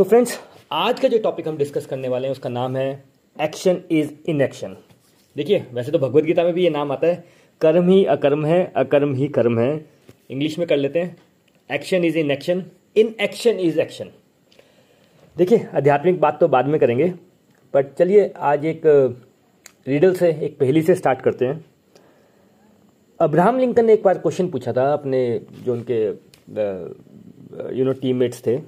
तो फ्रेंड्स, आज का जो टॉपिक हम डिस्कस करने वाले हैं उसका नाम है एक्शन इज इनएक्शन। देखिए, वैसे तो भगवत गीता में भी ये नाम आता है, कर्म ही अकर्म है, अकर्म ही कर्म है। इंग्लिश में कर लेते हैं, action is inaction, inaction is action. देखिए, आध्यात्मिक बात तो बाद में करेंगे, बट चलिए आज एक रिडल से, एक पहेली से स्टार्ट करते हैं। अब्राहम लिंकन ने एक बार क्वेश्चन पूछा था अपने जो उनके टीममेट्स थे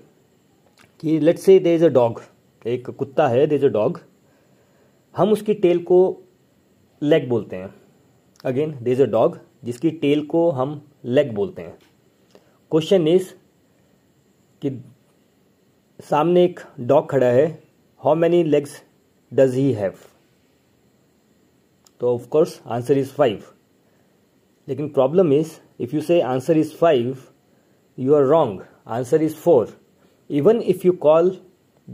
कि let's say there is a dog, एक कुत्ता है, देयर इज अ डॉग, हम उसकी टेल को लेग बोलते हैं। Again, there is a dog जिसकी टेल को हम लेग बोलते हैं। क्वेश्चन इज कि सामने एक डॉग खड़ा है, how many legs does he have? तो ऑफ कोर्स आंसर इज 5। लेकिन problem is if you say answer is 5, you are wrong, answer is 4। Even if you call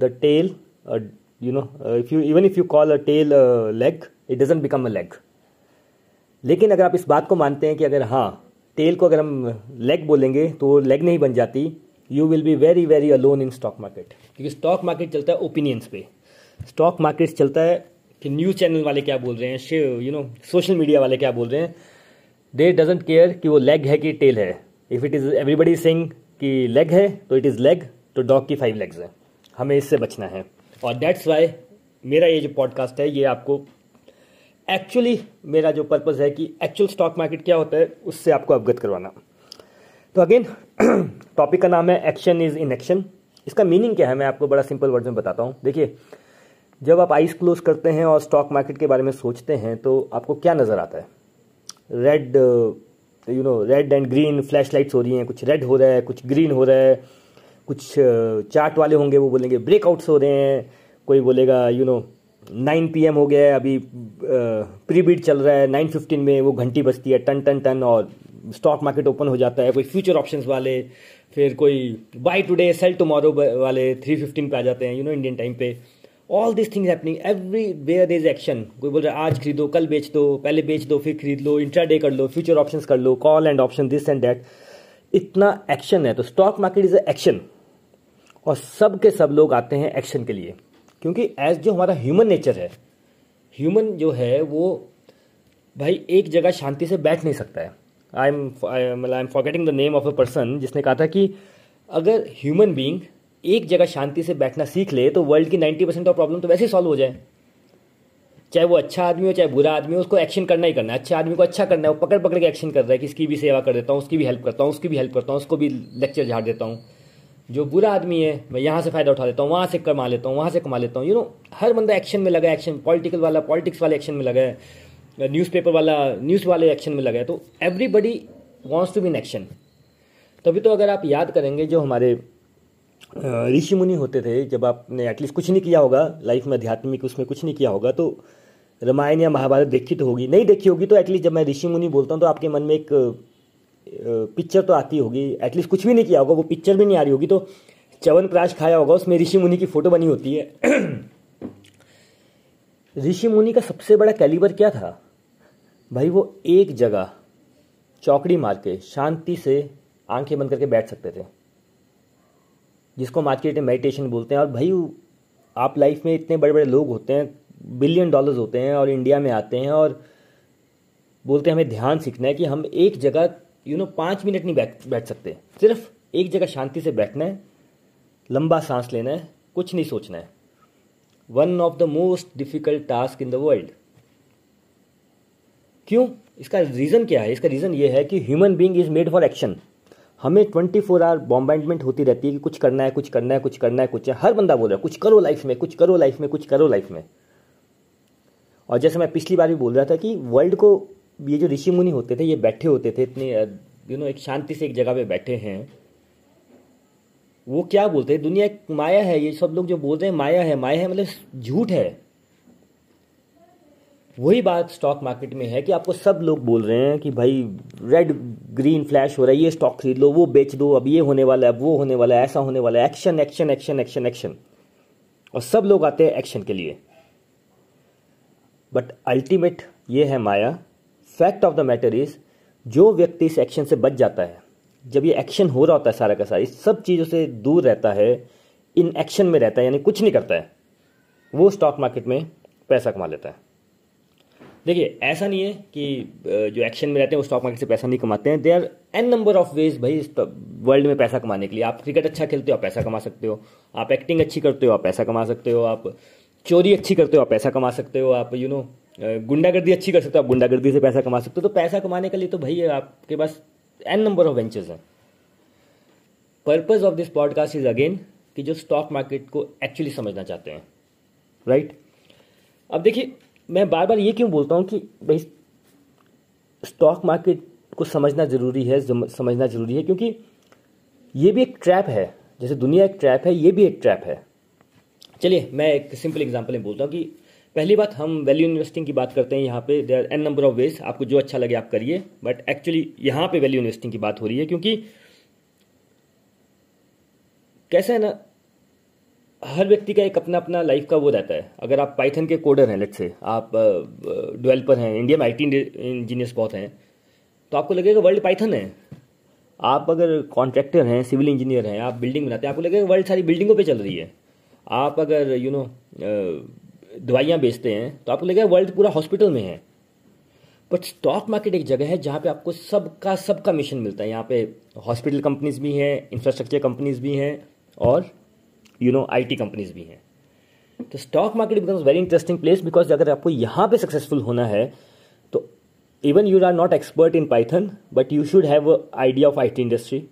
the tail, if you call a tail a leg, it doesn't become a leg. लेकिन अगर आप इस बात को मानते हैं कि अगर हाँ, टेल को अगर हम लेग बोलेंगे तो लेग नहीं बन जाती, you will be very very alone in stock market. क्योंकि stock market चलता है opinions पे, stock market चलता है कि न्यूज़ चैनल वाले क्या बोल रहे हैं, सोशल मीडिया वाले क्या बोल रहे हैं। They doesn't care कि वो लेग है कि टेल है। If it is everybody saying कि लेग है तो it is leg, तो डॉग की 5 लेग्स हैं, हमें इससे बचना है। और दैट्स वाई मेरा ये जो पॉडकास्ट है, ये आपको एक्चुअली, मेरा जो पर्पस है कि एक्चुअल स्टॉक मार्केट क्या होता है उससे आपको अवगत करवाना। तो अगेन, टॉपिक का नाम है एक्शन इज इन एक्शन। इसका मीनिंग क्या है मैं आपको बड़ा सिंपल वर्ड में बताता हूँ। देखिए, जब आप आइज क्लोज करते हैं और स्टॉक मार्केट के बारे में सोचते हैं तो आपको क्या नज़र आता है? Red and green flash lights हो रही हैं, कुछ रेड हो रहा है, कुछ ग्रीन हो रहा है, कुछ चार्ट वाले होंगे वो बोलेंगे ब्रेकआउट्स हो रहे हैं, कोई बोलेगा 9 PM हो गया है, अभी प्री बीड चल रहा है, 9:15 में वो घंटी बजती है, टन टन टन, और स्टॉक मार्केट ओपन हो जाता है। कोई फ्यूचर ऑप्शंस वाले, फिर कोई बाय टुडे सेल टुमारो वाले 3:15 पे आ जाते हैं, इंडियन टाइम पे। All this things happening everywhere is action. कोई बोल रहा है आज खरीदो, कल बेच दो, पहले बेच दो फिर खरीद लो, इंट्राडे कर लो, फ्यूचर ऑप्शंस कर लो, call and option, this and that, इतना एक्शन है। तो स्टॉक मार्केट इज एक्शन, और सब के सब लोग आते हैं एक्शन के लिए, क्योंकि एज जो हमारा ह्यूमन नेचर है, ह्यूमन जो है वो भाई एक जगह शांति से बैठ नहीं सकता है। I am forgetting the name of a person जिसने कहा था कि अगर ह्यूमन बीइंग एक जगह शांति से बैठना सीख ले तो वर्ल्ड की 90% ऑफ प्रॉब्लम तो वैसे ही सॉल्व हो जाए, चाहे वो अच्छा आदमी हो चाहे बुरा आदमी हो, उसको एक्शन करना ही करना है। अच्छे आदमी को अच्छा करना है, वो पकड़ पकड़ के एक्शन कर रहा है कि इसकी भी सेवा कर देता हूँ, उसकी भी हेल्प करता हूँ, उसकी भी हेल्प करता हूँ, उसको भी लेक्चर झाड़ देता हूँ। जो बुरा आदमी है, मैं यहाँ से फ़ायदा उठा लेता हूँ, वहाँ से कमा लेता हूँ, वहाँ से कमा लेता हूँ। हर बंदा एक्शन में लगा है, एक्शन। पॉलिटिकल वाला पॉलिटिक्स वाले एक्शन में लगा है, न्यूज़पेपर वाला न्यूज़ वाले एक्शन में लगा है। तो everybody wants to be in action. तभी तो अगर आप याद करेंगे जो हमारे ऋषि मुनि होते थे, जब आपने एटलीस्ट कुछ नहीं किया होगा लाइफ में, आध्यात्मिक उसमें कुछ नहीं किया होगा, तो रामायण या महाभारत देखी तो होगी, नहीं देखी होगी तो एटलीस्ट जब मैं ऋषि मुनि बोलता हूँ तो आपके मन में एक पिक्चर तो आती होगी। एटलीस्ट कुछ भी नहीं किया होगा, वो पिक्चर भी नहीं आ रही होगी, तो च्यवनप्राश खाया होगा, उसमें ऋषि मुनि की फोटो बनी होती है। ऋषि मुनि का सबसे बड़ा कैलिबर क्या था भाई? वो एक जगह चौकड़ी मार के शांति से आंखें बंद करके बैठ सकते थे, जिसको मार्केट में मेडिटेशन बोलते हैं। और भाई आप लाइफ में, इतने बड़े बड़े लोग होते हैं, बिलियन डॉलर्स होते हैं, और इंडिया में आते हैं और बोलते हैं हमें ध्यान सीखना है कि हम एक जगह 5 मिनट नहीं बैठ सकते, सिर्फ एक जगह शांति से बैठना है, लंबा सांस लेना है, कुछ नहीं सोचना है। One of the most difficult task in the world. क्यों? इसका रीज़न क्या है? इसका रीज़न ये है कि human being is made for action. हमें 24 आवर बॉम्बार्डमेंट होती रहती है कि कुछ करना है, कुछ करना है, कुछ करना है, कुछ है। हर बंदा बोल रहा है कुछ करो लाइफ में, कुछ करो लाइफ में, कुछ करो लाइफ में। और जैसे मैं पिछली बार भी बोल रहा था कि वर्ल्ड को ये जो ऋषि मुनि होते थे, ये बैठे होते थे इतने एक शांति से एक जगह पे बैठे हैं। वो क्या बोलते हैं? दुनिया एक माया है, ये सब लोग जो बोल रहे हैं माया है, माया है, मतलब झूठ है। वही बात स्टॉक मार्केट में है कि आपको सब लोग बोल रहे हैं कि भाई रेड ग्रीन फ्लैश हो रहा है, ये स्टॉक खरीद लो, वो बेच दो, अब ये होने वाला है, अब वो होने वाला है, ऐसा होने वाला है, action action action action action, और सब लोग आते हैं एक्शन के लिए। बट अल्टीमेट ये है माया। Fact of the matter is, जो व्यक्ति इस एक्शन से बच जाता है, जब ये एक्शन हो रहा होता है सारा का सारा, इस सब चीज़ों से दूर रहता है, इन एक्शन में रहता है, यानी कुछ नहीं करता है, वो स्टॉक मार्केट में पैसा कमा लेता है। देखिए ऐसा नहीं है कि जो एक्शन में रहते हैं वो स्टॉक मार्केट से पैसा नहीं कमाते हैं। दे are n number of ways भाई वर्ल्ड में पैसा कमाने के लिए। आप क्रिकेट अच्छा खेलते हो, आप पैसा कमा सकते हो। आप एक्टिंग अच्छी करते हो, आप पैसा कमा सकते हो। आप चोरी अच्छी करते हो, आप पैसा कमा सकते हो। आप यू नो गुंडागर्दी अच्छी कर सकते हो, आप गुंडागर्दी से पैसा कमा सकते हो। तो पैसा कमाने के लिए तो भाई आपके पास एन नंबर ऑफ वेंचर्स हैं। Purpose of this podcast is again कि जो स्टॉक मार्केट को एक्चुअली समझना चाहते हैं, राइट? अब देखिए मैं बार बार ये क्यों बोलता हूँ कि भाई स्टॉक मार्केट को समझना ज़रूरी है, क्योंकि ये भी एक ट्रैप है। जैसे दुनिया एक ट्रैप है, ये भी एक ट्रैप है। चलिए मैं एक सिंपल एग्जांपल में बोलता हूँ कि पहली बात हम वैल्यू इन्वेस्टिंग की बात करते हैं। यहाँ पे there are n number of ways, आपको जो अच्छा लगे आप करिए, बट एक्चुअली यहाँ पे वैल्यू इन्वेस्टिंग की बात हो रही है। क्योंकि कैसा है ना, हर व्यक्ति का एक अपना अपना लाइफ का वो रहता है। अगर आप पाइथन के कोडर हैं, लेट्स से आप डेवलपर हैं, इंडिया में IT इंजीनियर्स बहुत हैं, तो आपको लगेगा वर्ल्ड पाइथन है। आप अगर कॉन्ट्रैक्टर हैं, सिविल इंजीनियर हैं, आप बिल्डिंग बनाते हैं, आपको लगेगा वर्ल्ड सारी बिल्डिंगों पे चल रही है। आप अगर यू नो दवाइयाँ बेचते हैं तो आपको लगेगा वर्ल्ड पूरा हॉस्पिटल में है। बट स्टॉक मार्केट एक जगह है जहाँ पे आपको सबका मिशन मिलता है। यहाँ पे हॉस्पिटल कंपनीज भी हैं, इंफ्रास्ट्रक्चर कंपनीज भी हैं, और यू नो IT कंपनीज भी हैं। तो stock market becomes very interesting place, because अगर आपको यहाँ पे सक्सेसफुल होना है तो even you are not expert in Python but you should have a idea of IT industry.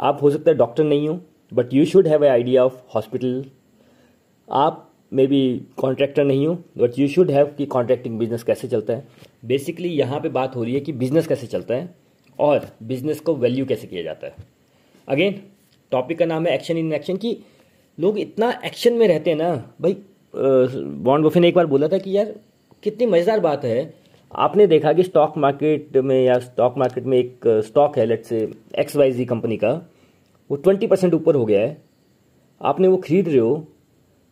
आप हो सकता है डॉक्टर नहीं हो but you should have a idea of hospital. आप मे बी कॉन्ट्रैक्टर नहीं हो बट यू शुड हैव कि कॉन्ट्रैक्टिंग बिजनेस कैसे चलता है। बेसिकली यहाँ पे बात हो रही है कि बिजनेस कैसे चलता है और बिजनेस को वैल्यू कैसे किया जाता है। अगेन टॉपिक का नाम है एक्शन इन एक्शन, कि लोग इतना एक्शन में रहते हैं ना भाई। वॉरेन बफेट ने एक बार बोला था कि यार कितनी मज़ेदार बात है, आपने देखा कि स्टॉक मार्केट में या स्टॉक मार्केट में एक स्टॉक है लेट्स से XYZ कंपनी का, वो 20% ऊपर हो गया है, आपने वो खरीद रहे हो,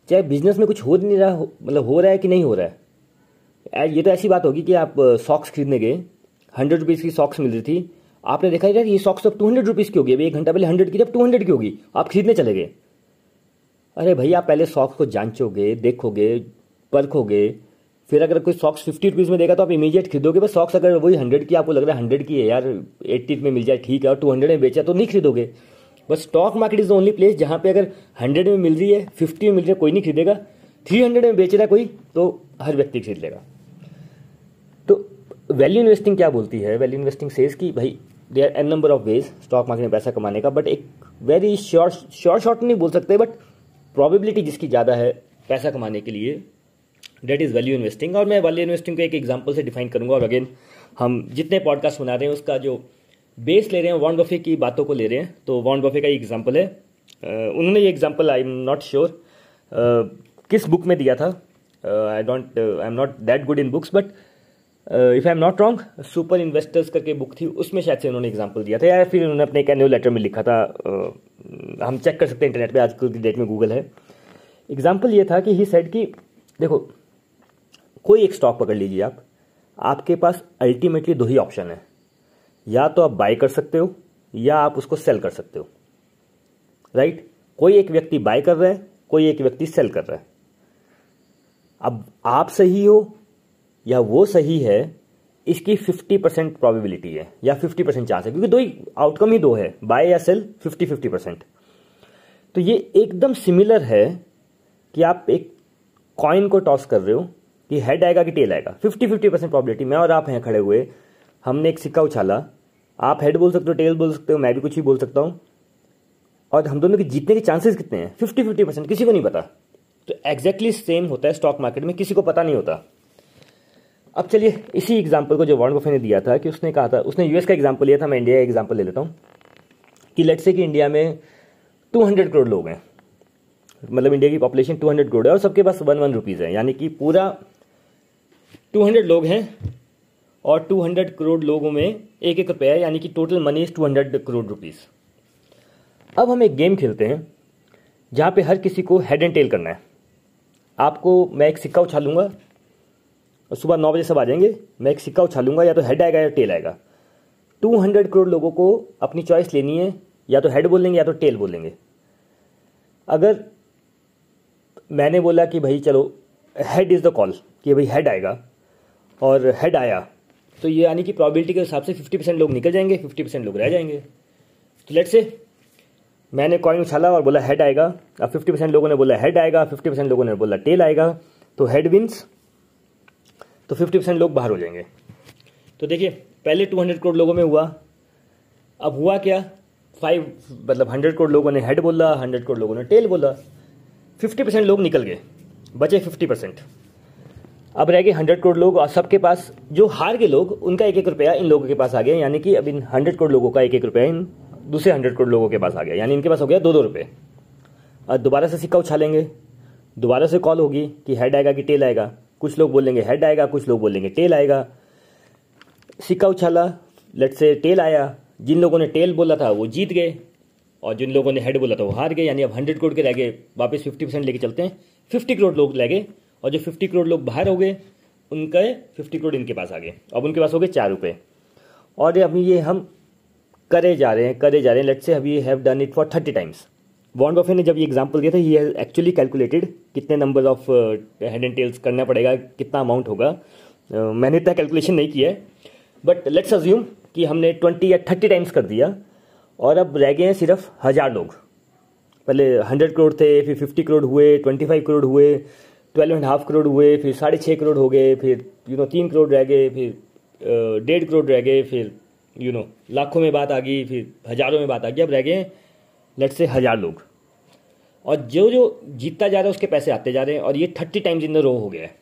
चाहे बिजनेस में कुछ हो नहीं रहा, मतलब हो रहा है कि नहीं हो रहा है। ये तो ऐसी बात होगी कि आप सॉक्स खरीदने गए, 100 रुपीज़ की सॉक्स मिल रही थी, आपने देखा यार ये सॉक्स अब 200 रुपीज़ की होगी, अभी 1 घंटा पहले 100 की, जब 200 की होगी आप खरीदने चले गए। अरे भाई आप पहले सॉक्स को जांचोगे, देखोगे, परखोगे, फिर अगर कोई सॉक्स 50 रुपीज़ में देगा तो आप इमीडिएट खरीदोगे। पर सॉक्स अगर वही 100 की आपको लग रहा है 100 की है यार, 80 में मिल जाए ठीक है, और 200 में बेचा तो नहीं खरीदोगे। बस stock market is the only place जहाँ पे अगर 100 में मिल रही है, 50 में मिल रही है, कोई नहीं खरीदेगा। 300 में बेच रहा है कोई तो हर व्यक्ति खरीद लेगा। तो वैल्यू इन्वेस्टिंग क्या बोलती है? वैल्यू इन्वेस्टिंग सेज कि भाई दे are n number of ways stock market में पैसा कमाने का, बट एक वेरी शॉर्ट नहीं बोल सकते, बट प्रोबेबिलिटी जिसकी ज़्यादा है पैसा कमाने के लिए, डेट इज़ वैल्यू इन्वेस्टिंग। और मैं वैल्यू इन्वेस्टिंग को एक एग्जाम्पल से डिफाइन करूँगा। और अगेन हम जितने पॉडकास्ट बना रहे हैं उसका जो बेस ले रहे हैं वॉरेन बफेट की बातों को ले रहे हैं, तो वॉरेन बफेट का ये एग्जाम्पल है। उन्होंने ये example I am not sure किस बुक में दिया था, I am not that good in books, but if I am not wrong super investors करके बुक थी, उसमें शायद से उन्होंने एग्जाम्पल दिया था, या फिर उन्होंने अपने एक एनुअल लेटर में लिखा था। हम चेक कर सकते हैं इंटरनेट पर, आजकल की डेट में गूगल है। एग्जाम्पल ये था कि ही सेड कि देखो कोई एक स्टॉक पकड़ लीजिए आप, आपके पास अल्टीमेटली दो ही ऑप्शन है, या तो आप बाय कर सकते हो या आप उसको सेल कर सकते हो, राइट? कोई एक व्यक्ति बाय कर रहा है, कोई एक व्यक्ति सेल कर रहा है। अब आप सही हो या वो सही है, इसकी 50% प्रोबेबिलिटी है या 50% चांस है, क्योंकि दो ही आउटकम ही दो है, बाय या सेल, 50-50%। तो ये एकदम सिमिलर है कि आप एक कॉइन को टॉस कर रहे हो कि हेड आएगा कि टेल आएगा, 50-50% प्रोबेबिलिटी। मैं और आप हैं खड़े हुए, हमने एक सिक्का उछाला, आप हेड बोल सकते हो, टेल बोल सकते हो, मैं भी कुछ भी बोल सकता हूँ, और हम दोनों के जीतने के चांसेस कितने हैं? 50-50%, किसी को नहीं पता। तो एग्जैक्टली सेम होता है स्टॉक मार्केट में, किसी को पता नहीं होता। अब चलिए इसी एग्जाम्पल को जो वॉरेन बफेट ने दिया था, कि उसने कहा था, उसने यूएस का एग्जाम्पल लिया था, मैं इंडिया का एग्जाम्पल ले लेता हूँ, कि लेट्स से कि इंडिया में 200 करोड़ लोग हैं, मतलब इंडिया की पॉपुलेशन 200 करोड़ है और सबके पास 1-1 रुपीज़ है, यानी कि पूरा 200 लोग हैं और 200 करोड़ लोगों में एक रुपया है, यानी कि total money is 200 crore rupees. अब हम एक गेम खेलते हैं जहाँ पे हर किसी को हेड एंड टेल करना है। आपको मैं एक सिक्का उछालूंगा और सुबह 9 बजे सब आ जाएंगे, मैं एक सिक्का उछालूंगा, या तो हेड आएगा या टेल आएगा। 200 करोड़ लोगों को अपनी चॉइस लेनी है, या तो हेड बोलेंगे या तो टेल बोलेंगे। अगर मैंने बोला कि भाई चलो हेड इज़ द कॉल कि भाई हेड आएगा और हेड आया तो ये यानी कि प्रोबेबिलिटी के हिसाब से 50% लोग निकल जाएंगे 50% लोग रह जाएंगे। तो लेट्स से मैंने कॉइन उछाला और बोला हेड आएगा, अब 50% लोगों ने बोला हेड आएगा, 50% लोगों ने बोला टेल आएगा, तो हेड विंस, तो 50% लोग बाहर हो जाएंगे। तो देखिए पहले 200 करोड़ लोगों में हुआ, अब हुआ क्या 100 करोड़ लोगों ने हेड बोला, 100 करोड़ लोगों ने टेल बोला, 50% लोग निकल गए, बचे 50%। अब रह गए 100 करोड़ लोग और सबके पास जो हार गए लोग उनका एक एक रुपया इन लोगों के पास आ गया, यानी कि अब इन 100 करोड़ लोगों का एक एक रुपया इन दूसरे 100 करोड़ लोगों के पास आ गया, यानी इनके पास हो गया 2-2 रुपये। और दोबारा से सिक्का उछालेंगे, दोबारा से कॉल होगी कि हेड आएगा कि टेल आएगा, कुछ लोग बोलेंगे हेड आएगा, कुछ लोग बोलेंगे टेल आएगा। सिक्का उछाला, लेट्स से टेल आया, जिन लोगों ने टेल बोला था वो जीत गए और जिन लोगों ने हेड बोला था वो हार गए, यानी अब 100 करोड़ के रह गए, वापस 50% लेके चलते हैं, 50 करोड़ लोग रह गए और जो 50 करोड़ लोग बाहर हो गए उनका 50 करोड़ इनके पास आ गए, अब उनके पास हो गए 4 रुपये। और अभी ये हम करे जा रहे हैं। लेट्स से अभी ये have done it for 30 times. Warren Buffett ने जब ये एग्जाम्पल दिया था ये एक्चुअली कैलकुलेटेड कितने number of head and tails करना पड़ेगा, कितना अमाउंट होगा, मैंने इतना कैलकुलेशन नहीं किया है, बट लेट्स अज्यूम कि हमने 20 या 30 टाइम्स कर दिया और अब रह गए हैं सिर्फ 1000 लोग। पहले 100 करोड़ थे, फिर 50 करोड़ हुए, 25 करोड़ हुए, 12.5 करोड़ हुए, फिर 6.5 करोड़ हो गए, फिर 3 करोड़ रह गए, फिर 1.5 करोड़ रह गए, फिर लाखों में बात आ गई, फिर हज़ारों में बात आ गई। अब रह गए लेट से 1000 लोग और जो जो जीतता जा रहा है उसके पैसे आते जा रहे हैं और ये 30 टाइम्स इन द रो हो गया है।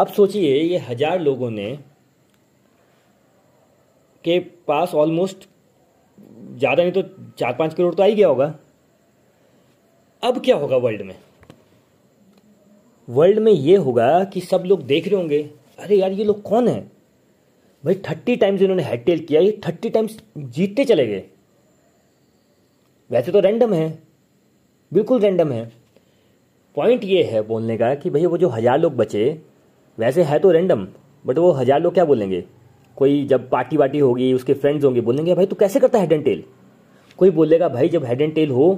अब सोचिए ये 1000 लोगों ने के पास ऑलमोस्ट ज़्यादा नहीं तो 4-5 करोड़ तो आ ही गया होगा। अब क्या होगा वर्ल्ड में? वर्ल्ड में ये होगा कि सब लोग देख रहे होंगे अरे यार ये लोग कौन है भाई, 30 टाइम्स इन्होंने हेड टेल किया, ये 30 टाइम्स जीतते चले गए। वैसे तो रैंडम है, बिल्कुल रैंडम है। पॉइंट ये है बोलने का कि भाई वो जो 1000 लोग बचे वैसे है तो रैंडम, बट वो 1000 लोग क्या बोलेंगे, कोई जब पार्टी वार्टी होगी उसके फ्रेंड्स होंगे बोलेंगे भाई तू कैसे करता है हेड एंड टेल, कोई बोलेगा भाई जब हेड एंड टेल हो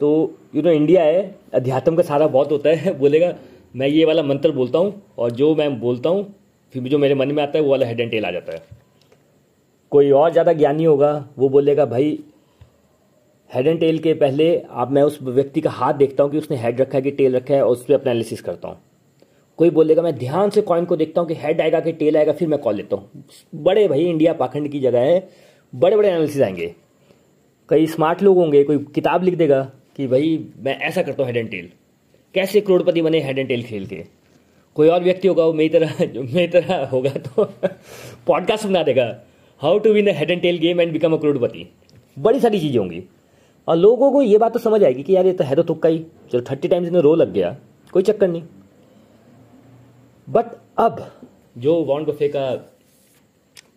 तो इंडिया है अध्यात्म का सारा बहुत होता है, बोलेगा मैं ये वाला मंत्र बोलता हूँ और जो मैं बोलता हूँ फिर जो मेरे मन में आता है वो वाला हेड एंड टेल आ जाता है। कोई और ज़्यादा ज्ञानी होगा वो बोलेगा भाई हेड एंड टेल के पहले मैं उस व्यक्ति का हाथ देखता हूँ कि उसने हेड रखा है कि टेल रखा है और उस पर अपना एनालिसिस करता हूँ। कोई बोलेगा मैं ध्यान से कॉइन को देखता हूँ कि हेड आएगा कि टेल आएगा फिर मैं कॉल लेता हूँ। बड़े भाई इंडिया पाखंड की जगह है, बड़े बड़े एनालिसिस आएंगे। कई स्मार्ट लोग होंगे, कोई किताब लिख देगा कि भाई मैं ऐसा करता हूँ हेड एंड टेल, कैसे करोड़पति बने हेड एंड टेल खेल के। कोई और व्यक्ति होगा वो मेरी तरह होगा तो पॉडकास्ट बना देगा how to win the head and tail game and become a करोड़पति। बड़ी सारी चीज़ें होंगी और लोगों को ये बात तो समझ आएगी कि यार ये तो है तो तुक्का ही, चलो 30 टाइम्स इन्हें रो लग गया कोई चक्कर नहीं। बट अब जो वॉरेन बफेट का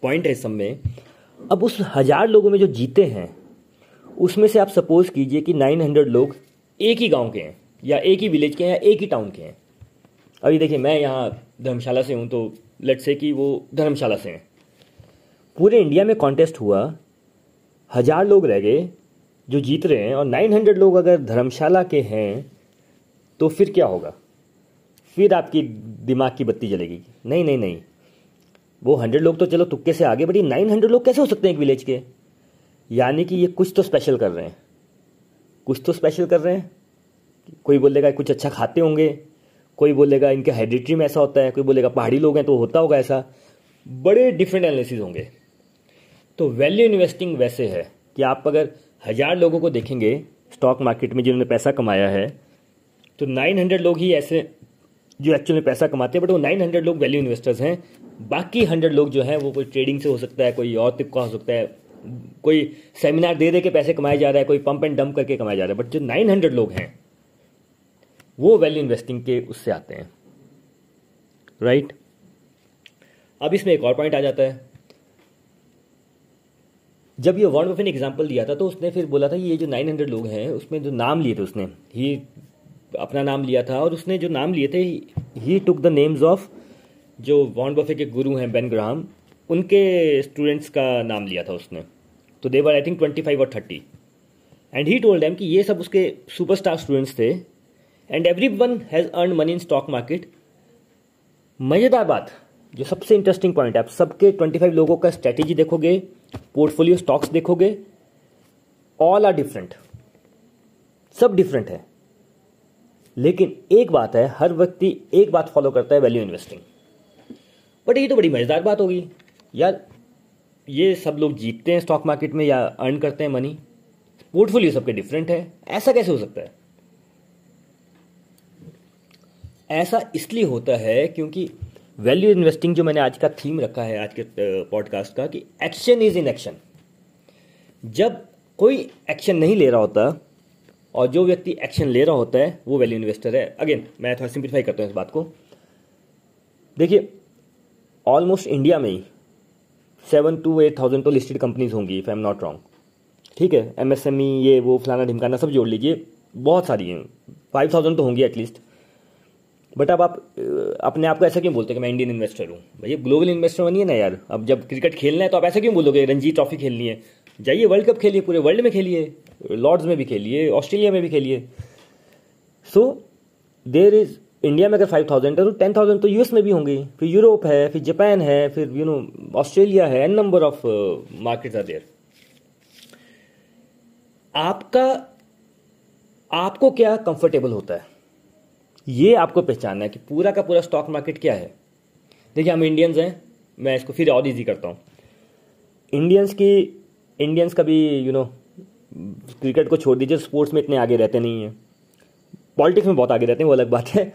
पॉइंट है इस सब में, अब उस 1000 लोगों में जो जीते हैं उसमें से आप सपोज कीजिए कि 900 लोग एक ही गांव के हैं या एक ही विलेज के हैं या एक ही टाउन के हैं। अभी देखिए मैं यहाँ धर्मशाला से हूँ तो लेट्स से कि वो धर्मशाला से हैं। पूरे इंडिया में कॉन्टेस्ट हुआ, 1000 लोग रह गए जो जीत रहे हैं और 900 लोग अगर धर्मशाला के हैं तो फिर क्या होगा? फिर आपकी दिमाग की बत्ती जलेगी। नहीं, वो 100 लोग तो चलो तुक्के से आगे, बट ये 900 लोग कैसे हो सकते हैं एक विलेज के? यानी कि ये कुछ तो स्पेशल कर रहे हैं। कोई बोलेगा कुछ अच्छा खाते होंगे, कोई बोलेगा इनका हेरिडिटी में ऐसा होता है, कोई बोलेगा पहाड़ी लोग हैं तो होता होगा ऐसा। बड़े डिफरेंट एनालिसिस होंगे। तो वैल्यू इन्वेस्टिंग वैसे है कि आप अगर 1000 लोगों को देखेंगे स्टॉक मार्केट में जिन्होंने पैसा कमाया है तो 900 लोग ही ऐसे जो एक्चुअल में पैसा कमाते हैं, बट वो 900 लोग वैल्यू इन्वेस्टर्स हैं। बाकी 100 लोग जो हैं वो कोई ट्रेडिंग से हो सकता है, कोई और तिपका हो सकता है, कोई सेमिनार दे दे के पैसे कमाया जा रहा है, कोई पंप एंड डंप करके कमाया जा रहा है, बट जो 900 लोग हैं वो वैल्यू इन्वेस्टिंग के उससे आते हैं, राइट? अब इसमें एक और पॉइंट आ जाता है। जब ये वॉरेन बफेट ने एग्जाम्पल दिया था तो उसने फिर बोला था ये जो 900 लोग हैं उसमें जो नाम लिए थे उसने ही अपना नाम लिया था और उसने जो नाम लिए थे he took the names of जो वॉरेन बफेट के गुरु हैं बेन ग्राहम, उनके स्टूडेंट्स का नाम लिया था उसने। तो दे वर आई थिंक 25 और 30। एंड ही टोल्ड देम कि ये सब उसके सुपरस्टार स्टूडेंट्स थे and everyone has earn money in stock market. मजेदार बात जो सबसे इंटरेस्टिंग पॉइंट है, आप सबके 25 लोगों का स्ट्रेटेजी देखोगे, पोर्टफोलियो स्टॉक्स देखोगे, ऑल आर डिफरेंट, सब डिफरेंट है, लेकिन एक बात है, हर व्यक्ति एक बात फॉलो करता है, वैल्यू इन्वेस्टिंग. बट ये तो बड़ी मजेदार बात होगी यार, ये सब लोग जीतते हैं स्टॉक मार्केट में या अर्न करते हैं मनी, पोर्टफोलियो सबके डिफरेंट है, ऐसा कैसे हो सकता है? ऐसा इसलिए होता है क्योंकि वैल्यू इन्वेस्टिंग जो मैंने आज का थीम रखा है आज के पॉडकास्ट का, कि एक्शन इज इन एक्शन. जब कोई एक्शन नहीं ले रहा होता और जो व्यक्ति एक्शन ले रहा होता है वो वैल्यू इन्वेस्टर है. अगेन मैं थोड़ा सिंप्लीफाई करता हूँ इस बात को. देखिए ऑलमोस्ट इंडिया में ही 7 to 8,000 तो लिस्टेड कंपनीज होंगी if I am not wrong. ठीक है, MSME ये वो फलाना ढिमकाना सब जोड़ लीजिए, बहुत सारी हैं, 5,000 तो होंगी एटलीस्ट. बट अब आप अपने आप को ऐसा क्यों बोलते हैं कि मैं इंडियन इन्वेस्टर हूँ? भैया ग्लोबल इन्वेस्टर बनिए ना यार. अब जब क्रिकेट खेलना है तो आप ऐसा क्यों बोलोगे रणजी ट्रॉफी खेलनी है? जाइए वर्ल्ड कप खेलिए, पूरे वर्ल्ड में खेलिए, लॉर्ड्स में भी खेलिए, ऑस्ट्रेलिया में भी खेलिए. सो देयर इज इंडिया में अगर 5,000 है तो 10,000 तो यूएस में भी होंगी, फिर यूरोप है, फिर जापान है, फिर यू नो ऑस्ट्रेलिया है, n number of markets are there. आपको क्या कंफर्टेबल होता है ये आपको पहचानना है कि पूरा का पूरा स्टॉक मार्केट क्या है. देखिए हम इंडियंस हैं, मैं इसको फिर और इजी करता हूँ. इंडियंस कभी यू नो क्रिकेट को छोड़ दीजिए, स्पोर्ट्स में इतने आगे रहते नहीं हैं, पॉलिटिक्स में बहुत आगे रहते हैं वो अलग बात है,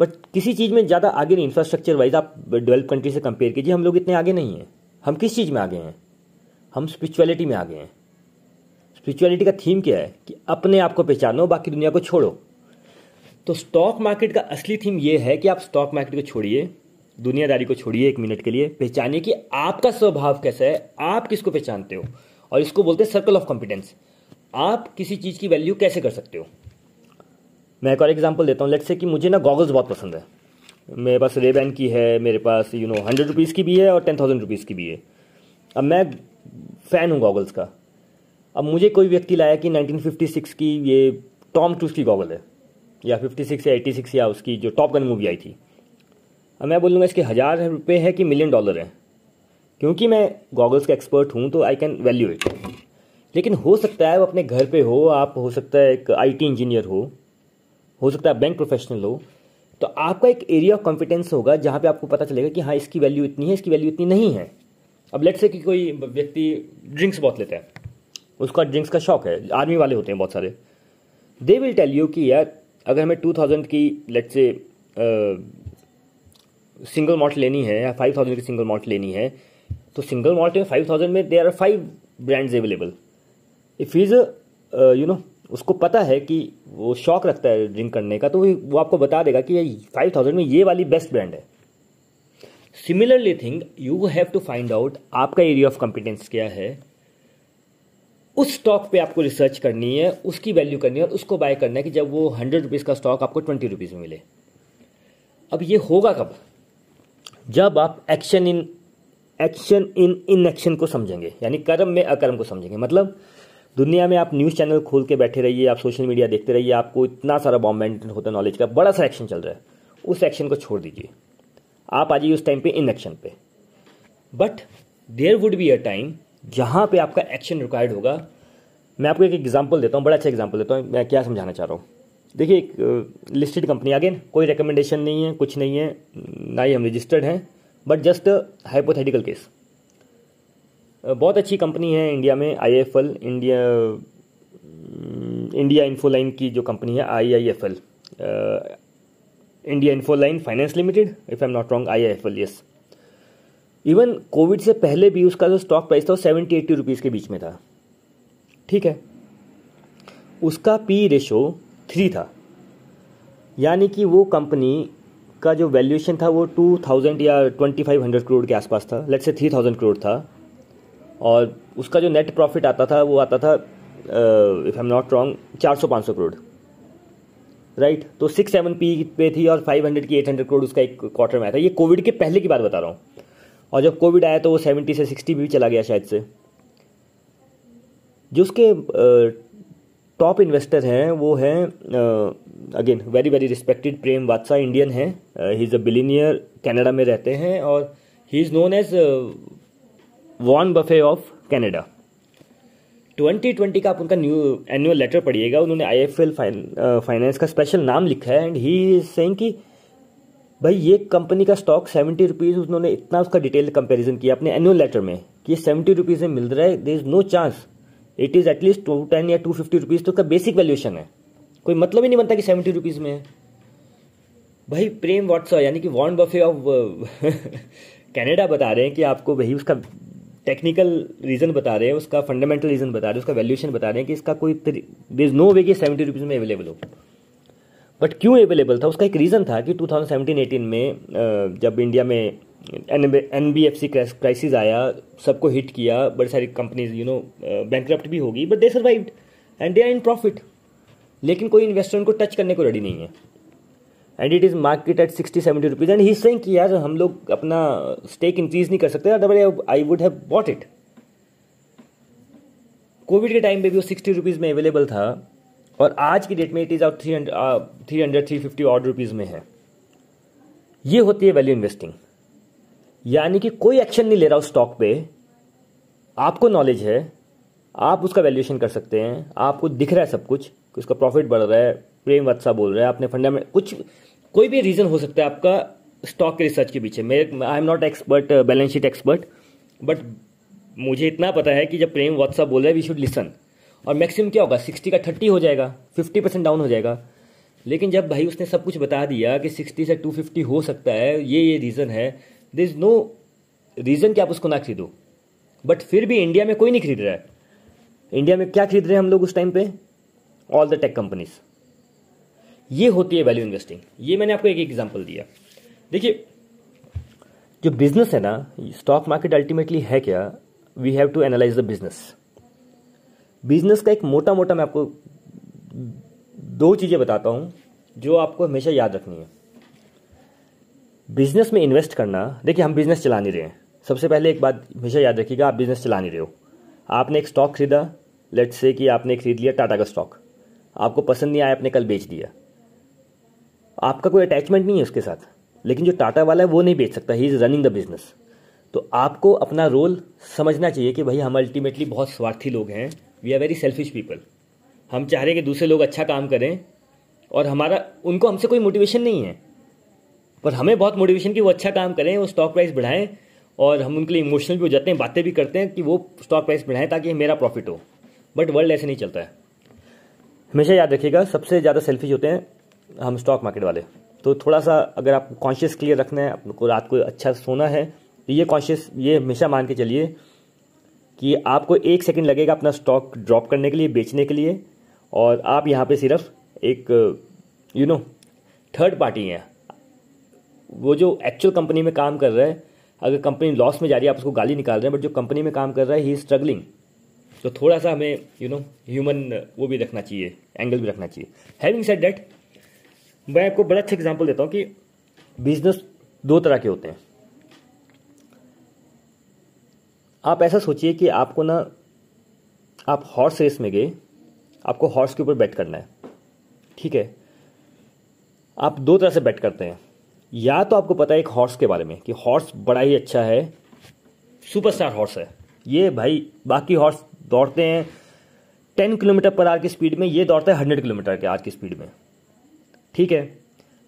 बट किसी चीज़ में ज़्यादा आगे नहीं. इंफ्रास्ट्रक्चर वाइज आप डेवलप्ड कंट्री से कंपेयर कीजिए, हम लोग इतने आगे नहीं हैं. हम किस चीज़ में आगे हैं? हम स्पिरिचुअलिटी में आगे हैं. स्पिरिचुअलिटी का थीम क्या है कि अपने आप को पहचानो, बाकी दुनिया को छोड़ो. तो स्टॉक मार्केट का असली थीम ये है कि आप स्टॉक मार्केट को छोड़िए, दुनियादारी को छोड़िए एक मिनट के लिए, पहचानिए कि आपका स्वभाव कैसा है, आप किसको पहचानते हो, और इसको बोलते हैं सर्कल ऑफ कॉम्पिटेंस. आप किसी चीज़ की वैल्यू कैसे कर सकते हो. मैं एक और एग्जांपल देता हूँ. लेट्स से कि मुझे ना गॉगल्स बहुत पसंद है, मेरे पास रे-बैन की है, मेरे पास यू नो 100 रुपीज़ की भी है और 10,000 रुपीज़ की भी है. अब मैं फ़ैन हूँ गॉगल्स का. अब मुझे कोई व्यक्ति लाया कि 1956 की ये टॉम क्रूज की गॉगल है, या 56 या 86 या उसकी जो टॉप गन मूवी आई थी. अब मैं बोलूँगा इसके 1,000 रुपये है कि $1,000,000 है, क्योंकि मैं गॉगल्स का एक्सपर्ट हूँ तो आई कैन वैल्यू इट. लेकिन हो सकता है आप अपने घर पे हो, आप हो सकता है एक IT इंजीनियर हो सकता है बैंक प्रोफेशनल हो, तो आपका एक एरिया ऑफ कॉन्फिडेंस होगा जहाँ पे आपको पता चलेगा कि हाँ इसकी वैल्यू इतनी है, इसकी वैल्यू इतनी नहीं है. अब लेट्स से कि कोई व्यक्ति ड्रिंक्स बहुत लेता है, उसका ड्रिंक्स का शौक है, आर्मी वाले होते हैं बहुत सारे, दे विल टेल यू कि यार अगर हमें 2,000 की लेट्स से सिंगल मॉल्ट लेनी है या 5,000 की सिंगल मॉल्ट लेनी है, तो सिंगल मॉल्ट में 5,000 में there are 5 brands available. If is you know उसको पता है कि वो शौक रखता है ड्रिंक करने का, तो वो आपको बता देगा कि 5,000 में ये वाली बेस्ट ब्रांड है. Similarly thing you have to find out आपका एरिया ऑफ कॉम्पिटेंस क्या है. उस स्टॉक पे आपको रिसर्च करनी है, उसकी वैल्यू करनी है और उसको बाय करना है कि जब वो 100 रुपीज़ का स्टॉक आपको 20 रुपीज़ में मिले. अब ये होगा कब? जब आप एक्शन इन एक्शन को समझेंगे, यानी कर्म में अकर्म को समझेंगे. मतलब दुनिया में आप न्यूज़ चैनल खोल के बैठे रहिए, आप सोशल मीडिया देखते रहिए, आपको इतना सारा बॉम्बमेंट होता है नॉलेज का, बड़ा सा एक्शन चल रहा है, उस एक्शन को छोड़ दीजिए, आप आ जाइए उस टाइम पे इन एक्शन पे. But there would be a time जहाँ पे आपका एक्शन रिक्वायर्ड होगा. मैं आपको एक एग्जांपल देता हूँ, बड़ा अच्छा एग्जांपल देता हूँ, मैं क्या समझाना चाह रहा हूँ. देखिए एक लिस्टेड कंपनी, अगेन कोई रिकमेंडेशन नहीं है, कुछ नहीं है, ना ही हम रजिस्टर्ड हैं, बट जस्ट हाइपोथेटिकल केस. बहुत अच्छी कंपनी है इंडिया में, IIFL इंडिया इन्फोलाइन की जो कंपनी है, IIFL India Infoline finance limited, if I am not wrong IIFL, yes. Even Covid से पहले भी उसका जो स्टॉक प्राइस था वो 70-80 रुपीज़ के बीच में था. ठीक है, उसका P/E 3 था, यानी कि वो कंपनी का जो वैल्यूएशन था वो 2,000 या 2,500 करोड़ के आसपास था, लेट्स से 3,000 करोड़ था. और उसका जो नेट प्रॉफिट आता था वो आता था if I am not wrong 400-500 crore, right. तो 6-7 P पे थी और 500 की 800 करोड़ उसका एक क्वार्टर में आया था. ये कोविड के पहले की बात बता रहा हूँ. और जब कोविड आया तो वो 70 से 60 भी चला गया शायद से. जो उसके टॉप इन्वेस्टर हैं वो हैं again very very respected Prem Watsa, Indian हैं, he is a billionaire, Canada में रहते हैं और he is known as Warren Buffett of Canada. 2020 का आप उनका न्यू एनुअल लेटर पढ़िएगा, उन्होंने IIFL फाइनेंस का स्पेशल नाम लिखा है एंड ही इज सेइंग कि भाई ये कंपनी का स्टॉक 70 रुपीज़, उन्होंने इतना उसका डिटेल कंपैरिजन किया अपने एनुअल लेटर में कि ये 70 रुपीज़ में मिल रहा है, there is no chance, it is at least 210 या 250 रुपीज़ तो उसका बेसिक वैल्यूएशन है, कोई मतलब ही नहीं बनता कि 70 रुपीज़ में है। भाई प्रेम वात्सा यानी कि वॉरेन बफे ऑफ कनाडा बता रहे हैं कि आपको भाई उसका टेक्निकल रीज़न बता रहे हैं, उसका फंडामेंटल रीज़न बता रहे हैं, उसका वैल्यूएशन बता रहे हैं कि इसका कोई देयर इज़ नो वे कि 70 रुपीज़ में अवेलेबल हो। बट क्यों अवेलेबल था, उसका एक रीज़न था कि 2017-18 में जब इंडिया में NBFC क्राइसिस आया, सबको हिट किया, बड़ी सारी कंपनीज यू नो बैंकक्रप्ट भी होगी, but they survived and they are in profit, लेकिन कोई इन्वेस्टर उनको टच करने को रेडी नहीं है and it is market at 60-70 rupees and he saying कि यार हम लोग अपना स्टेक इंक्रीज नहीं कर सकते, otherwise I would have bought it. Covid के टाइम पे भी वो 60 रुपीज़ में अवेलेबल था और आज की डेट में it is out 350 odd rupees में है। ये होती है वैल्यू इन्वेस्टिंग, यानी कि कोई एक्शन नहीं ले रहा उस स्टॉक पे, आपको नॉलेज है, आप उसका वैल्यूएशन कर सकते हैं, आपको दिख रहा है सब कुछ कि उसका प्रॉफिट बढ़ रहा है, प्रेम वत्सा बोल रहा है, आपने फंडामेंट कुछ कोई भी रीज़न हो सकता है आपका स्टॉक के रिसर्च के पीछे। मेरे I am not expert, balance sheet expert, but मुझे इतना पता है कि जब प्रेम वात्सा बोल रहा है वी शुड लिसन, और मैक्सिमम क्या होगा 60 का 30 हो जाएगा, 50% डाउन हो जाएगा, लेकिन जब भाई उसने सब कुछ बता दिया कि 60 से 250 हो सकता है, ये रीज़न है, देयर इज़ नो रीज़न कि आप उसको ना खरीदो। बट फिर भी इंडिया में कोई नहीं खरीद रहा है। इंडिया में क्या खरीद रहे हैं हम लोग उस टाइम पे, ऑल द टेक कंपनीज। ये होती है वैल्यू इन्वेस्टिंग। ये मैंने आपको एक एग्जांपल दिया। देखिए जो बिजनेस है ना, स्टॉक मार्केट अल्टीमेटली है क्या, we have to analyse the business. Business का एक मोटा मोटा मैं आपको दो चीज़ें बताता हूँ जो आपको हमेशा याद रखनी है बिजनेस में इन्वेस्ट करना। देखिए हम बिजनेस चला नहीं रहे हैं, सबसे पहले एक बात हमेशा याद रखिएगा, आप बिजनेस चला नहीं रहे हो। आपने एक स्टॉक खरीदा, लेट्स से कि आपने खरीद लिया टाटा का स्टॉक, आपको पसंद नहीं आया, आपने कल बेच दिया, आपका कोई अटैचमेंट नहीं है उसके साथ, लेकिन जो टाटा वाला है वो नहीं बेच सकता, he is running the business. तो आपको अपना रोल समझना चाहिए कि भाई हम अल्टीमेटली बहुत स्वार्थी लोग हैं, we are very selfish people. हम चाह रहे हैं कि दूसरे लोग अच्छा काम करें और हमारा उनको हमसे कोई मोटिवेशन नहीं है, पर हमें बहुत मोटिवेशन कि वो अच्छा काम करें, वो स्टॉक प्राइस बढ़ाएं, और हम उनके लिए इमोशनल भी हो जाते हैं, बातें भी करते हैं कि वो स्टॉक प्राइस बढ़ाएं ताकि मेरा प्रॉफिट हो। बट वर्ल्ड ऐसे नहीं चलता है। हमेशा याद रखिएगा सबसे ज़्यादा सेल्फिश होते हैं हम स्टॉक मार्केट वाले। तो थोड़ा सा अगर आप कॉन्शियस क्लियर रखना है, आपको रात को अच्छा सोना है, तो ये कॉन्शियस ये हमेशा मान के चलिए कि आपको 1 सेकेंड लगेगा अपना स्टॉक ड्रॉप करने के लिए, बेचने के लिए, और आप यहाँ पे सिर्फ एक यू नो थर्ड पार्टी हैं। वो जो एक्चुअल कंपनी में काम कर रहा है, अगर कंपनी लॉस में जा रही है आप उसको गाली निकाल रहे हैं, बट जो कंपनी में काम कर रहा है ही इज़ स्ट्रगलिंग। तो थोड़ा सा हमें यू नो ह्यूमन वो भी रखना चाहिए, एंगल भी रखना चाहिए। हैविंग सेड दैट, मैं आपको बड़ा अच्छा एग्जाम्पल देता हूँ कि बिजनेस दो तरह के होते हैं। आप ऐसा सोचिए कि आपको ना आप हॉर्स रेस में गए, आपको हॉर्स के ऊपर बेट करना है, ठीक है। आप दो तरह से बेट करते हैं, या तो आपको पता है एक हॉर्स के बारे में कि हॉर्स बड़ा ही अच्छा है, सुपरस्टार हॉर्स है ये भाई, बाकी हॉर्स दौड़ते हैं 10 किलोमीटर पर आवर की स्पीड में, ये दौड़ता है 100 किलोमीटर पर आवर की स्पीड में, ठीक है।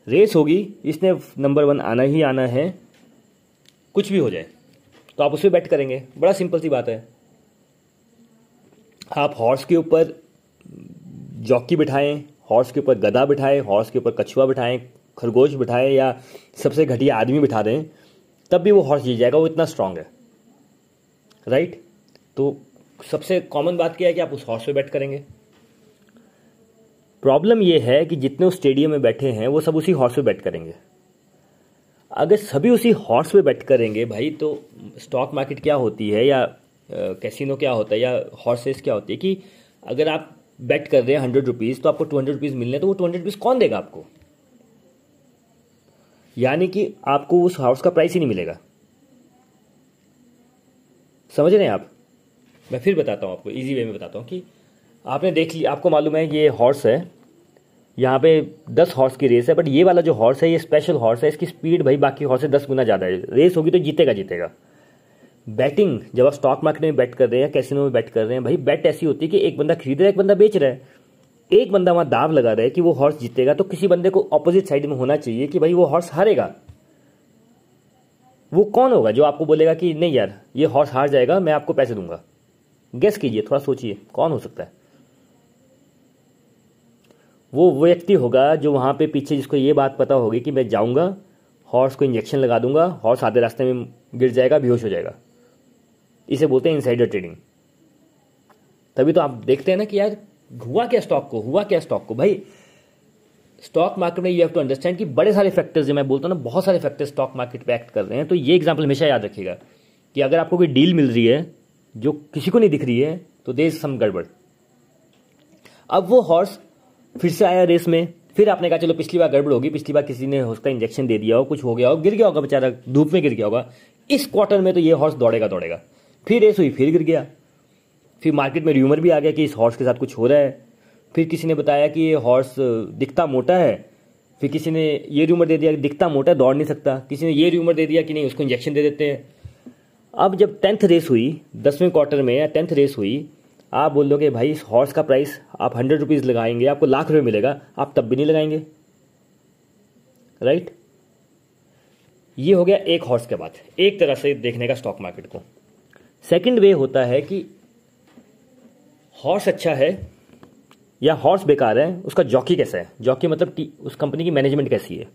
रेस होगी, इसने नंबर 1 आना ही आना है, कुछ भी हो जाए, तो आप उस पर बैट करेंगे। बड़ा सिंपल सी बात है। आप हॉर्स के ऊपर जॉकी बिठाएं, हॉर्स के ऊपर गधा बिठाएं, हॉर्स के ऊपर कछुआ बिठाएं, खरगोश बिठाएं, या सबसे घटिया आदमी बिठा दें, तब भी वो हॉर्स जीत जाएगा, वो इतना स्ट्रांग है, राइट। तो सबसे कॉमन बात क्या है कि आप उस हॉर्स पर बैट करेंगे। प्रॉब्लम यह है कि जितने उस स्टेडियम में बैठे हैं वो सब उसी हॉर्स पे बैट करेंगे। अगर सभी उसी हॉर्स पे बैट करेंगे भाई, तो स्टॉक मार्केट क्या होती है या कैसीनो क्या होता है या हॉर्स रेस क्या होती है कि अगर आप बैट कर रहे हैं 100 रुपीज़ तो आपको 200 रुपीज़ मिलने, तो वो 200 रुपीज़ कौन देगा आपको, यानी कि आपको उस हॉर्स का प्राइस ही नहीं मिलेगा। समझ रहे हैं आप? मैं फिर बताता हूँ आपको, ईजी वे में बताता हूँ कि आपने देख लिया, आपको मालूम है ये हॉर्स है, यहाँ पे 10 हॉर्स की रेस है, बट ये वाला जो हॉर्स है ये स्पेशल हॉर्स है, इसकी स्पीड भाई बाकी हॉर्स से 10 गुना ज़्यादा है, रेस होगी तो जीतेगा। बैटिंग जब आप स्टॉक मार्केट में बैट कर रहे हैं, कैसीनो में बैट कर रहे हैं, भाई बैट ऐसी होती है कि एक बंदा खरीद रहा है, एक बंदा बेच रहा है, एक बंदा वहाँ दाव लगा रहा है कि वो हॉर्स जीतेगा, तो किसी बंदे को ऑपोजिट साइड में होना चाहिए कि भाई वो हॉर्स हारेगा। वो कौन होगा जो आपको बोलेगा कि नहीं यार ये हॉर्स हार जाएगा, मैं आपको पैसे दूंगा? गेस कीजिए, थोड़ा सोचिए, कौन हो सकता है? वो व्यक्ति होगा जो वहाँ पे पीछे, जिसको ये बात पता होगी कि मैं जाऊँगा, हॉर्स को इंजेक्शन लगा दूंगा, हॉर्स आधे रास्ते में गिर जाएगा, बेहोश हो जाएगा। इसे बोलते हैं इनसाइडर ट्रेडिंग। तभी तो आप देखते हैं ना कि यार हुआ क्या स्टॉक को। भाई स्टॉक मार्केट में यू हैव टू अंडरस्टैंड कि बड़े सारे फैक्टर्स, जो मैं बोलता हूँ ना, बहुत सारे फैक्टर्स स्टॉक मार्केट पे एक्ट कर रहे हैं। तो ये एग्जाम्पल हमेशा याद रखिएगा कि अगर आपको कोई डील मिल रही है जो किसी को नहीं दिख रही है तो देयर इज सम गड़बड़। अब वो हॉर्स फिर से आया रेस में, फिर आपने कहा चलो पिछली बार गड़बड़ होगी, पिछली बार किसी ने उसका इंजेक्शन दे दिया हो, कुछ हो गया हो, गिर गया होगा बेचारा, धूप में गिर गया होगा, इस क्वार्टर में तो ये हॉर्स दौड़ेगा। फिर रेस हुई, फिर गिर गया, फिर मार्केट में र्यूमर भी आ गया कि इस हॉर्स के साथ कुछ हो रहा है, फिर किसी ने बताया कि ये हॉर्स दिखता मोटा है, फिर किसी ने ये र्यूमर दे दिया कि दिखता मोटा है, दौड़ नहीं सकता, किसी ने ये र्यूमर दे दिया कि नहीं उसको इंजेक्शन दे देते हैं। अब जब 10वें क्वार्टर में आप बोल दोगे भाई इस हॉर्स का प्राइस आप 100 रुपीज़ लगाएंगे आपको लाख रुपये मिलेगा, आप तब भी नहीं लगाएंगे, राइट? ये हो गया एक हॉर्स के बाद, एक तरह से देखने का स्टॉक मार्केट को। सेकेंड वे होता है कि हॉर्स अच्छा है या हॉर्स बेकार है, उसका जॉकी कैसा है। जॉकी मतलब उस कंपनी की मैनेजमेंट कैसी है।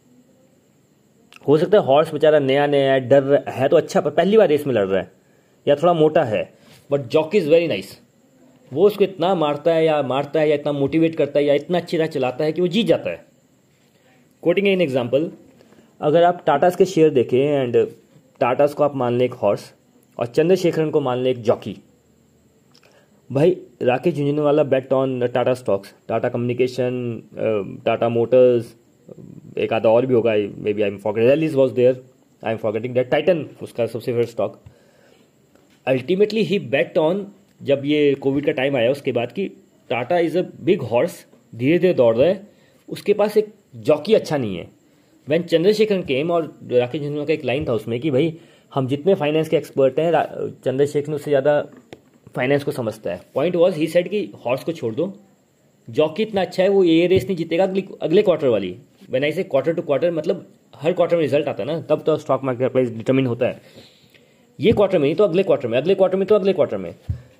हो सकता है हॉर्स बेचारा नया है, डर रहा है तो अच्छा, पर पहली बार रेस में लड़ रहा है या थोड़ा मोटा है, but jockey is very nice, वो उसको इतना मारता है या इतना मोटिवेट करता है या इतना अच्छी तरह चलाता है कि वो जीत जाता है। कोटिंग एन एग्जाम्पल, अगर आप टाटास के शेयर देखें एंड टाटास को आप मान लें एक हॉर्स और चंद्रशेखरन को मान लें एक जॉकी, भाई Rakesh Jhunjhunwala bet on Tata stocks, Tata communication, Tata motors, एक आधा और भी होगा, maybe I am forgetting, rallies was there, I am forgetting that, Titan उसका सबसे favourite stock. Ultimately he bet on, जब ये कोविड का टाइम आया उसके बाद, कि Tata is a big horse, धीरे धीरे दौड़ रहा है, उसके पास एक जॉकी अच्छा नहीं है। वैन चंद्रशेखरन केम, और राकेश झुंझुनवाला का एक लाइन था उसमें कि भाई हम जितने फाइनेंस के एक्सपर्ट हैं, चंद्रशेखरन उससे ज़्यादा फाइनेंस को समझता है। पॉइंट वॉज ही सेड कि हॉर्स को छोड़ दो, जॉकी इतना अच्छा है वो ये रेस नहीं जीतेगा, अगले क्वार्टर वाली। व्हेन आई से क्वार्टर टू क्वार्टर, मतलब हर क्वार्टर में रिजल्ट आता है ना, तब तो स्टॉक मार्केट का प्राइस डिटरमिन होता है, ये क्वार्टर में नहीं तो अगले क्वार्टर में, अगले क्वार्टर में तो अगले क्वार्टर में।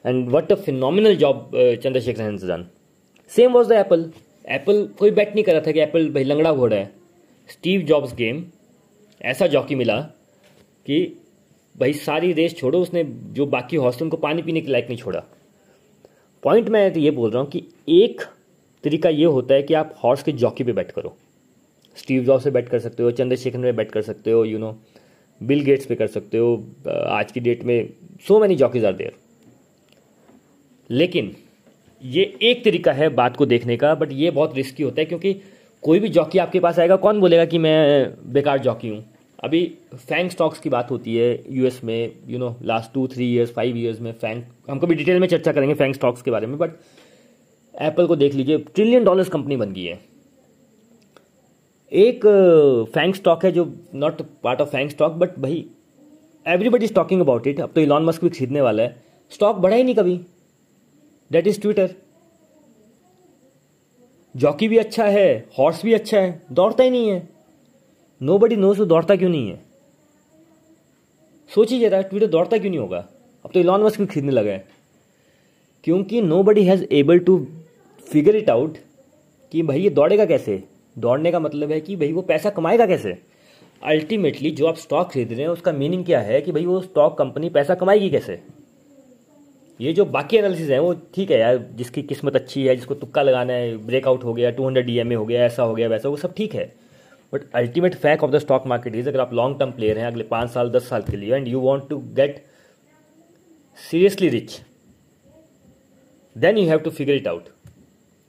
And what a phenomenal job Chandrashekhar has done. Same was the Apple. Apple कोई बैट नहीं कर रहा था कि एप्पल भाई लंगड़ा घोड़ा है, स्टीव जॉब्स गेम, ऐसा जॉकी मिला कि भाई सारी रेस छोड़ो, उसने जो बाकी हॉस्टल को पानी पीने के लायक नहीं छोड़ा। पॉइंट मैं तो ये बोल रहा हूँ कि एक तरीका ये होता है कि आप हॉर्स के जॉकी पे बैट करो, स्टीव जॉब्स पे बैट कर सकते हो, चंद्रशेखर पे बैट कर सकते हो, बिल गेट्स पे कर सकते हो, आज की डेट में so many jockeys are there. लेकिन ये एक तरीका है बात को देखने का, बट ये बहुत रिस्की होता है, क्योंकि कोई भी जॉकी आपके पास आएगा, कौन बोलेगा कि मैं बेकार जॉकी हूँ? अभी फैंग स्टॉक्स की बात होती है यूएस में, लास्ट 2-3 years 5 years में फैंग, हम कभी डिटेल में चर्चा करेंगे फैंग स्टॉक्स के बारे में, बट एप्पल को देख लीजिए, $1 trillion कंपनी बन गई है। एक फैंग स्टॉक है जो not part of FAANG stock, but भाई everybody is talking about it, अब तो इलॉन मस्क भी खरीदने वाला है, स्टॉक बढ़ा ही नहीं कभी, दैट इज ट्विटर। जॉकी भी अच्छा है, हॉर्स भी अच्छा है, दौड़ता ही नहीं है, नोबडी नोज वो दौड़ता क्यों नहीं है। सोच ही जरा, ट्विटर दौड़ता क्यों नहीं होगा, अब तो इलॉन मस्क भी खरीदने लगा है, क्योंकि nobody has able to figure it out कि भाई ये दौड़ेगा कैसे। दौड़ने का मतलब है कि भाई वो पैसा कमाएगा कैसे। अल्टीमेटली जो आप स्टॉक खरीद रहे हैं उसका मीनिंग क्या है कि भाई वो स्टॉक कंपनी पैसा कमाएगी कैसे। ये जो बाकी एनालिसिस हैं वो ठीक है यार, जिसकी किस्मत अच्छी है, जिसको तुक्का लगाना है, ब्रेकआउट हो गया, 200 DMA हो गया, ऐसा हो गया वैसा, वो सब ठीक है, but ultimate fact of the stock market is, अगर आप लॉन्ग टर्म प्लेयर हैं अगले 5 साल 10 साल के लिए, and you want to get seriously rich, then you have to figure it out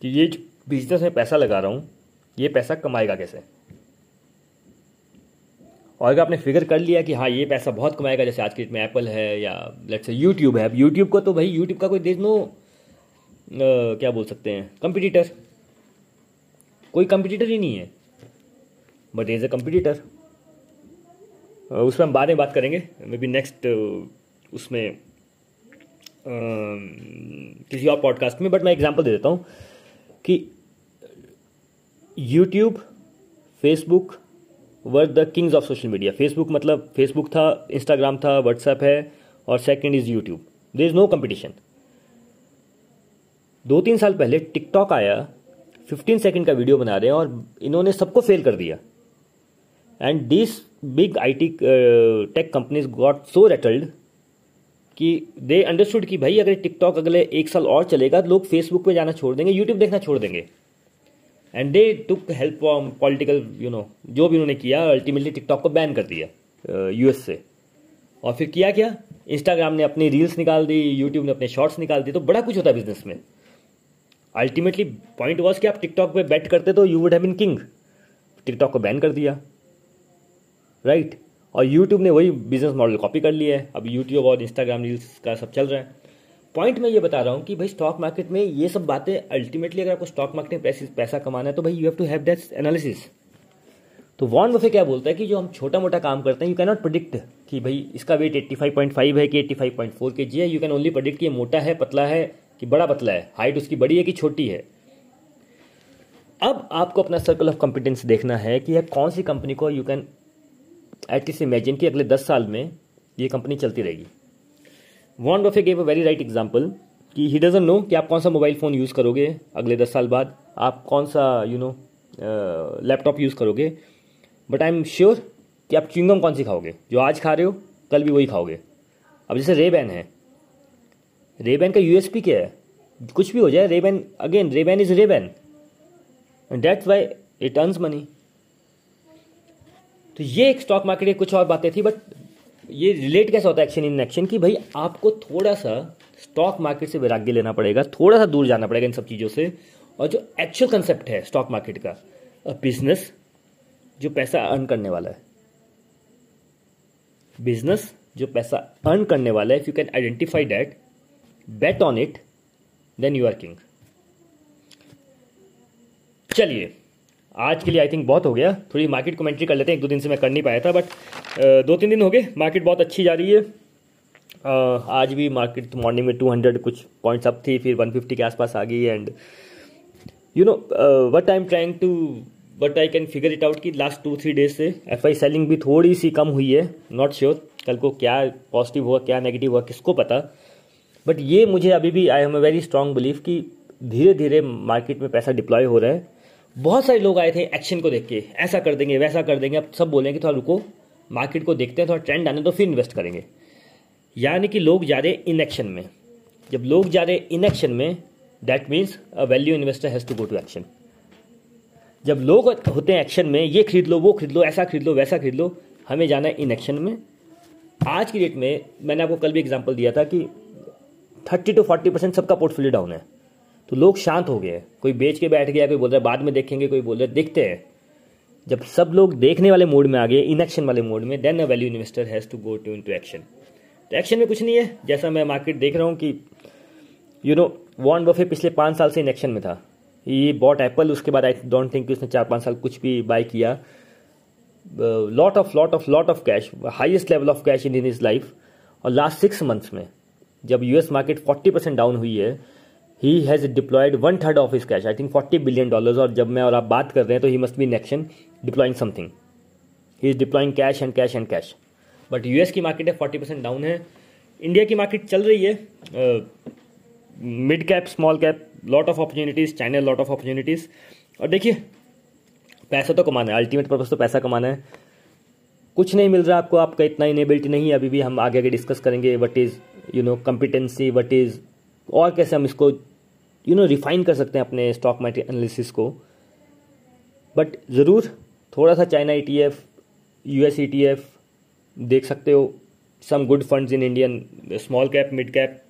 कि ये बिजनेस में पैसा लगा रहा हूँ ये पैसा कमाएगा कैसे। और अगर आपने फिगर कर लिया कि हाँ ये पैसा बहुत कमाएगा, जैसे आज के डेट में एप्पल है या लेट्स से यूट्यूब है। यूट्यूब को तो भाई, यूट्यूब का कोई देख नो क्या बोल सकते हैं, कंपटीटर। कोई कंपटीटर ही नहीं है, बट एज अ कंपटीटर। उस पर हम बाद में बात करेंगे, मे बी नेक्स्ट उसमें किसी और पॉडकास्ट में। बट मैं एग्जांपल दे देता हूँ कि YouTube, Facebook were the kings of social media. Facebook मतलब फेसबुक था, इंस्टाग्राम था, व्हाट्सएप है, और second is YouTube. There is no competition. 2-3 साल पहले टिकटॉक आया, 15 सेकंड का वीडियो बना रहे हैं और इन्होंने सबको फेल कर दिया। And this big IT tech companies got so rattled कि दे अंडरस्टूड कि भाई अगर टिकटॉक अगले 1 साल और चलेगा लोग फेसबुक पे जाना छोड़ देंगे, यूट्यूब देखना छोड़ देंगे। And they took help from political, you know, जो भी उन्होंने किया, अल्टीमेटली टिकटॉक को बैन कर दिया यूएस से। और फिर किया क्या, इंस्टाग्राम ने अपनी रील्स निकाल दी, यूट्यूब ने अपने शॉर्ट्स निकाल दी। तो बड़ा कुछ होता है बिजनेस में। अल्टीमेटली पॉइंट वॉज कि आप टिकटॉक पे बैट करते तो you would have been king. TikTok को बैन कर दिया, राइट? और यूट्यूब ने वही बिजनेस मॉडल कॉपी कर लिया है। अब यूट्यूब और इंस्टाग्राम रील्स का सब चल रहा है। पॉइंट मैं ये बता रहा हूँ कि भाई स्टॉक मार्केट में ये सब बातें, अल्टीमेटली अगर आपको स्टॉक मार्केट में पैसा कमाना है तो भाई you have to have that analysis. तो वॉरेन बफे क्या बोलता है कि जो हम छोटा मोटा काम करते हैं, यू कैन नॉट प्रेडिक्ट कि भाई इसका वेट 85.5 है कि 85.4 kg है। यू कैन ओनली प्रेडिक्ट कि ये मोटा है, पतला है कि बड़ा पतला है, हाइट उसकी बड़ी है कि छोटी है। अब आपको अपना सर्कल ऑफ कॉम्पिटेंस देखना है कि यह कौन सी कंपनी को यू कैन एटलीस्ट इमेजिन कि अगले 10 साल में ये कंपनी चलती रहेगी। Warren Buffett gave a very right example कि ही डजंट नो कि आप कौन सा मोबाइल फ़ोन यूज़ करोगे अगले 10 साल बाद, आप कौन सा यू नो लैपटॉप यूज़ करोगे। बट आई एम श्योर कि आप च्युइंगम कौन सी खाओगे, जो आज खा रहे हो कल भी वही खाओगे। अब जैसे रेबैन है, रेबैन का यूएसपी क्या है? कुछ भी हो जाए Ray Ban, again Ray Ban is Ray Ban, and that's why it earns money. तो ये एक स्टॉक मार्केट की कुछ और बातें थी, बट ये रिलेट कैसे होता है एक्शन इन एक्शन कि भाई आपको थोड़ा सा स्टॉक मार्केट से वैराग्य लेना पड़ेगा, थोड़ा सा दूर जाना पड़ेगा इन सब चीज़ों से। और जो एक्चुअल कंसेप्ट है स्टॉक मार्केट का, बिजनेस जो पैसा अर्न करने वाला है, बिजनेस जो पैसा अर्न करने वाला है, if you can identify that, bet on it, then you are king. चलिए आज के लिए आई थिंक बहुत हो गया। थोड़ी मार्केट कमेंट्री कर लेते हैं, 1-2 दिन से मैं कर नहीं पाया था, बट 2-3 दिन हो गए। मार्केट बहुत अच्छी जा रही है। आज भी मार्केट मॉर्निंग में 200 कुछ पॉइंट्स अप थी, फिर 150 के आसपास आ गई। And you know what I can figure it out कि लास्ट 2-3 डेज से एफआई सेलिंग भी थोड़ी सी कम हुई है। नॉट श्योर कल को क्या पॉजिटिव हुआ क्या नेगेटिव हुआ किसको पता, बट ये मुझे अभी भी I have a very strong belief कि धीरे धीरे मार्केट में पैसा डिप्लॉय हो रहा है। बहुत सारे लोग आए थे एक्शन को देख के, ऐसा कर देंगे वैसा कर देंगे। अब सब बोलेंगे थोड़ा रुको, मार्केट को देखते हैं, थोड़ा ट्रेंड आने तो फिर इन्वेस्ट करेंगे। यानी कि लोग जा रहे इनएक्शन में। जब लोग जा रहे इनएक्शन में, that means a value investor has to go to action. जब लोग होते हैं एक्शन में, ये खरीद लो वो खरीद लो ऐसा खरीद लो वैसा खरीद लो, हमें जाना है इनएक्शन में। आज की डेट में मैंने आपको कल भी एग्जाम्पल दिया था कि 30-40% सबका पोर्टफोलियो डाउन है, तो लोग शांत हो गए। कोई बेच के बैठ गया, कोई बोल रहा है बाद में देखेंगे, कोई बोल रहा है देखते हैं। जब सब लोग देखने वाले मोड में आ गए, इनएक्शन वाले मोड में, then a value investor has to go to into action. तो एक्शन में कुछ नहीं है, जैसा मैं मार्केट देख रहा हूँ कि यू नो वॉरेन बफे पिछले 5 साल से इनएक्शन में था। ये बॉट एप्पल, उसके बाद आई डोंट थिंक उसने 4-5 साल कुछ भी बाय किया। Lot of cash, highest level of cash in his life. और लास्ट 6 मंथ्स में जब यूएस मार्केट 40% डाउन हुई है, he has deployed 1/3 of his cash, I think $40 billion. और जब मैं और आप बात कर रहे हैं तो he must be in action deploying something. He is deploying cash and cash and cash. But US की मार्केट है 40% डाउन है। इंडिया की मार्केट चल रही है, mid cap small cap lot of opportunities, China lot of opportunities. और देखिए पैसा तो कमाना है, अल्टीमेट पर्पज तो पैसा कमाना है। कुछ नहीं मिल रहा आपको, आपका इतना इनेबिलिटी नहीं है। अभी भी हम आगे आगे डिस्कस करेंगे what is you know competency, what is और कैसे हम इसको यू नो रिफाइन कर सकते हैं अपने स्टॉक मार्केट एनालिसिस को। बट ज़रूर थोड़ा सा चाइना ETF, US ETF देख सकते हो। Some good funds in Indian small cap mid cap,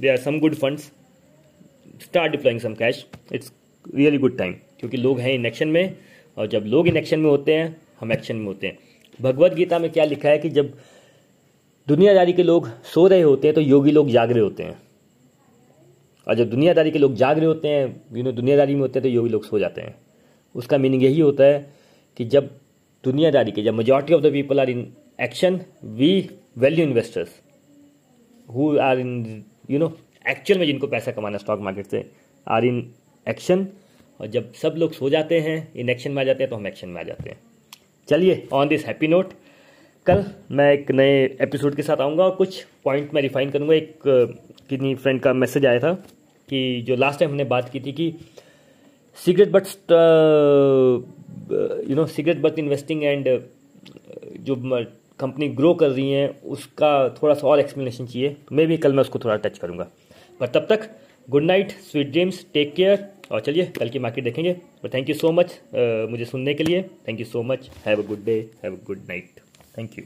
they are some good funds. Start deploying some cash, it's really good time, क्योंकि लोग हैं इन एक्शन में। और जब लोग इन एक्शन में होते हैं हम एक्शन में होते हैं। भगवद गीता में क्या लिखा है कि जब दुनियादारी के लोग सो रहे होते हैं तो योगी लोग जाग रहे होते हैं। और जब दुनियादारी के लोग जाग रहे होते हैं, दुनियादारी में होते हैं, तो योगी लोग सो जाते हैं। उसका मीनिंग यही होता है कि जब दुनियादारी के, जब majority of the people are in action, we value investors who are in actual में जिनको पैसा कमाना स्टॉक मार्केट से, आर इन एक्शन। और जब सब लोग सो जाते हैं, इन एक्शन में आ जाते हैं, तो हम एक्शन में आ जाते हैं। चलिए, ऑन दिस हैप्पी नोट, कल मैं एक नए एपिसोड के साथ आऊँगा और कुछ पॉइंट मैं रिफाइन करूँगा। एक कितनी फ्रेंड का मैसेज आया था कि जो लास्ट टाइम हमने बात की थी कि सिगरेट बट इन्वेस्टिंग एंड जो कंपनी ग्रो कर रही हैं उसका थोड़ा सा और एक्सप्लेनेशन चाहिए। मे भी कल मैं उसको थोड़ा टच करूँगा। पर तब तक good night, sweet dreams, take care. और चलिए कल की मार्केट देखेंगे। But thank you so much मुझे सुनने के लिए। Thank you so much. Have a good day, have a good night. Thank you.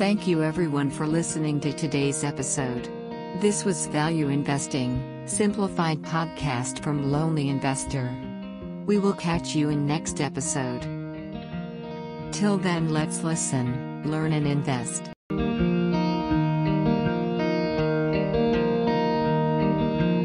Thank you everyone for listening to today's episode. This was Value Investing, Simplified podcast from Lonely Investor. We will catch you in next episode. Till then, let's listen, learn and invest.